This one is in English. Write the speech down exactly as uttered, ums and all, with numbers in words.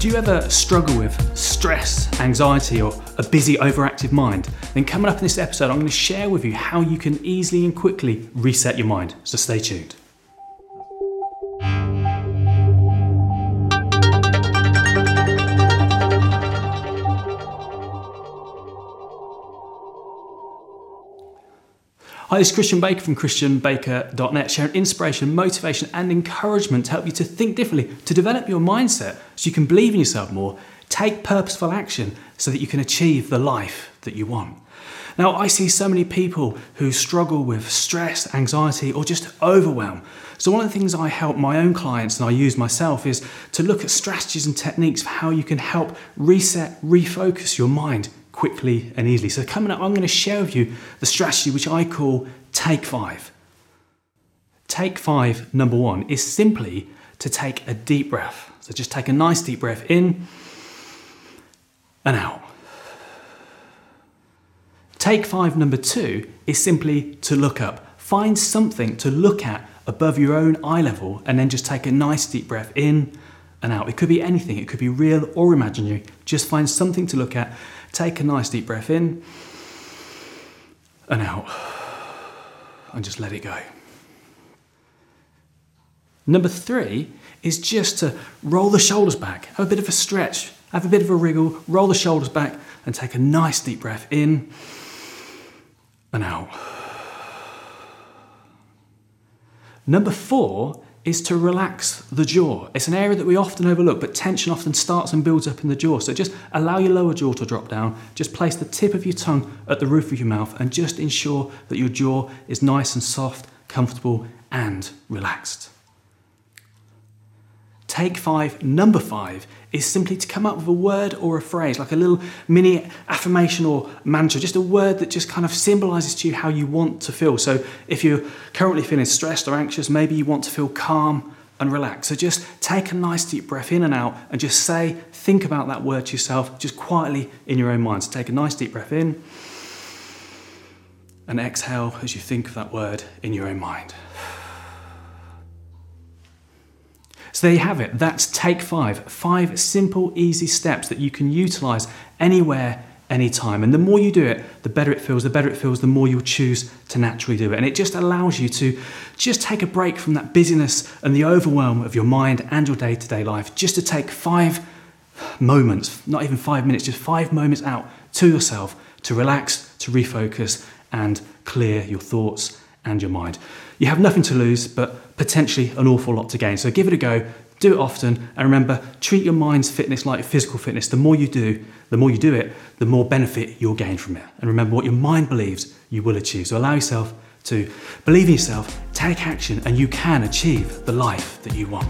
Do you ever struggle with stress, anxiety, or a busy, overactive mind? Then coming up in this episode, I'm going to share with you how you can easily and quickly reset your mind. So stay tuned. Hi, this is Christian Baker from christian baker dot net, sharing inspiration, motivation and encouragement to help you to think differently, to develop your mindset so you can believe in yourself more, take purposeful action so that you can achieve the life that you want. Now, I see so many people who struggle with stress, anxiety or just overwhelm. So one of the things I help my own clients and I use myself is to look at strategies and techniques for how you can help reset, refocus your mind quickly and easily. So coming up, I'm going to share with you the strategy which I call Take Five. Take Five, number one, is simply to take a deep breath. So just take a nice deep breath in and out. Take Five, number two, is simply to look up. Find something to look at above your own eye level and then just take a nice deep breath in and out. It could be anything. It could be real or imaginary. Just find something to look at. Take a nice deep breath in and out and just let it go. Number three is just to roll the shoulders back. Have a bit of a stretch. Have a bit of a wriggle. Roll the shoulders back and take a nice deep breath in and out. Number four is to relax the jaw. It's an area that we often overlook, but tension often starts and builds up in the jaw. So just allow your lower jaw to drop down. Just place the tip of your tongue at the roof of your mouth and just ensure that your jaw is nice and soft, comfortable and relaxed. Take five, number five, is simply to come up with a word or a phrase, like a little mini affirmation or mantra, just a word that just kind of symbolises to you how you want to feel. So if you're currently feeling stressed or anxious, maybe you want to feel calm and relaxed. So just take a nice deep breath in and out and just say, think about that word to yourself, just quietly in your own mind. So take a nice deep breath in and exhale as you think of that word in your own mind. So there you have it. That's Take Five. Five simple, easy steps that you can utilize anywhere, anytime. And the more you do it, the better it feels, the better it feels, the more you'll choose to naturally do it. And it just allows you to just take a break from that busyness and the overwhelm of your mind and your day-to-day life, just to take five moments, not even five minutes, just five moments out to yourself to relax, to refocus and clear your thoughts and your mind. You have nothing to lose, but potentially an awful lot to gain. So give it a go, do it often, and remember, treat your mind's fitness like physical fitness. The more you do, the more you do it, the more benefit you'll gain from it. And remember, what your mind believes, you will achieve. So allow yourself to believe in yourself, take action, and you can achieve the life that you want.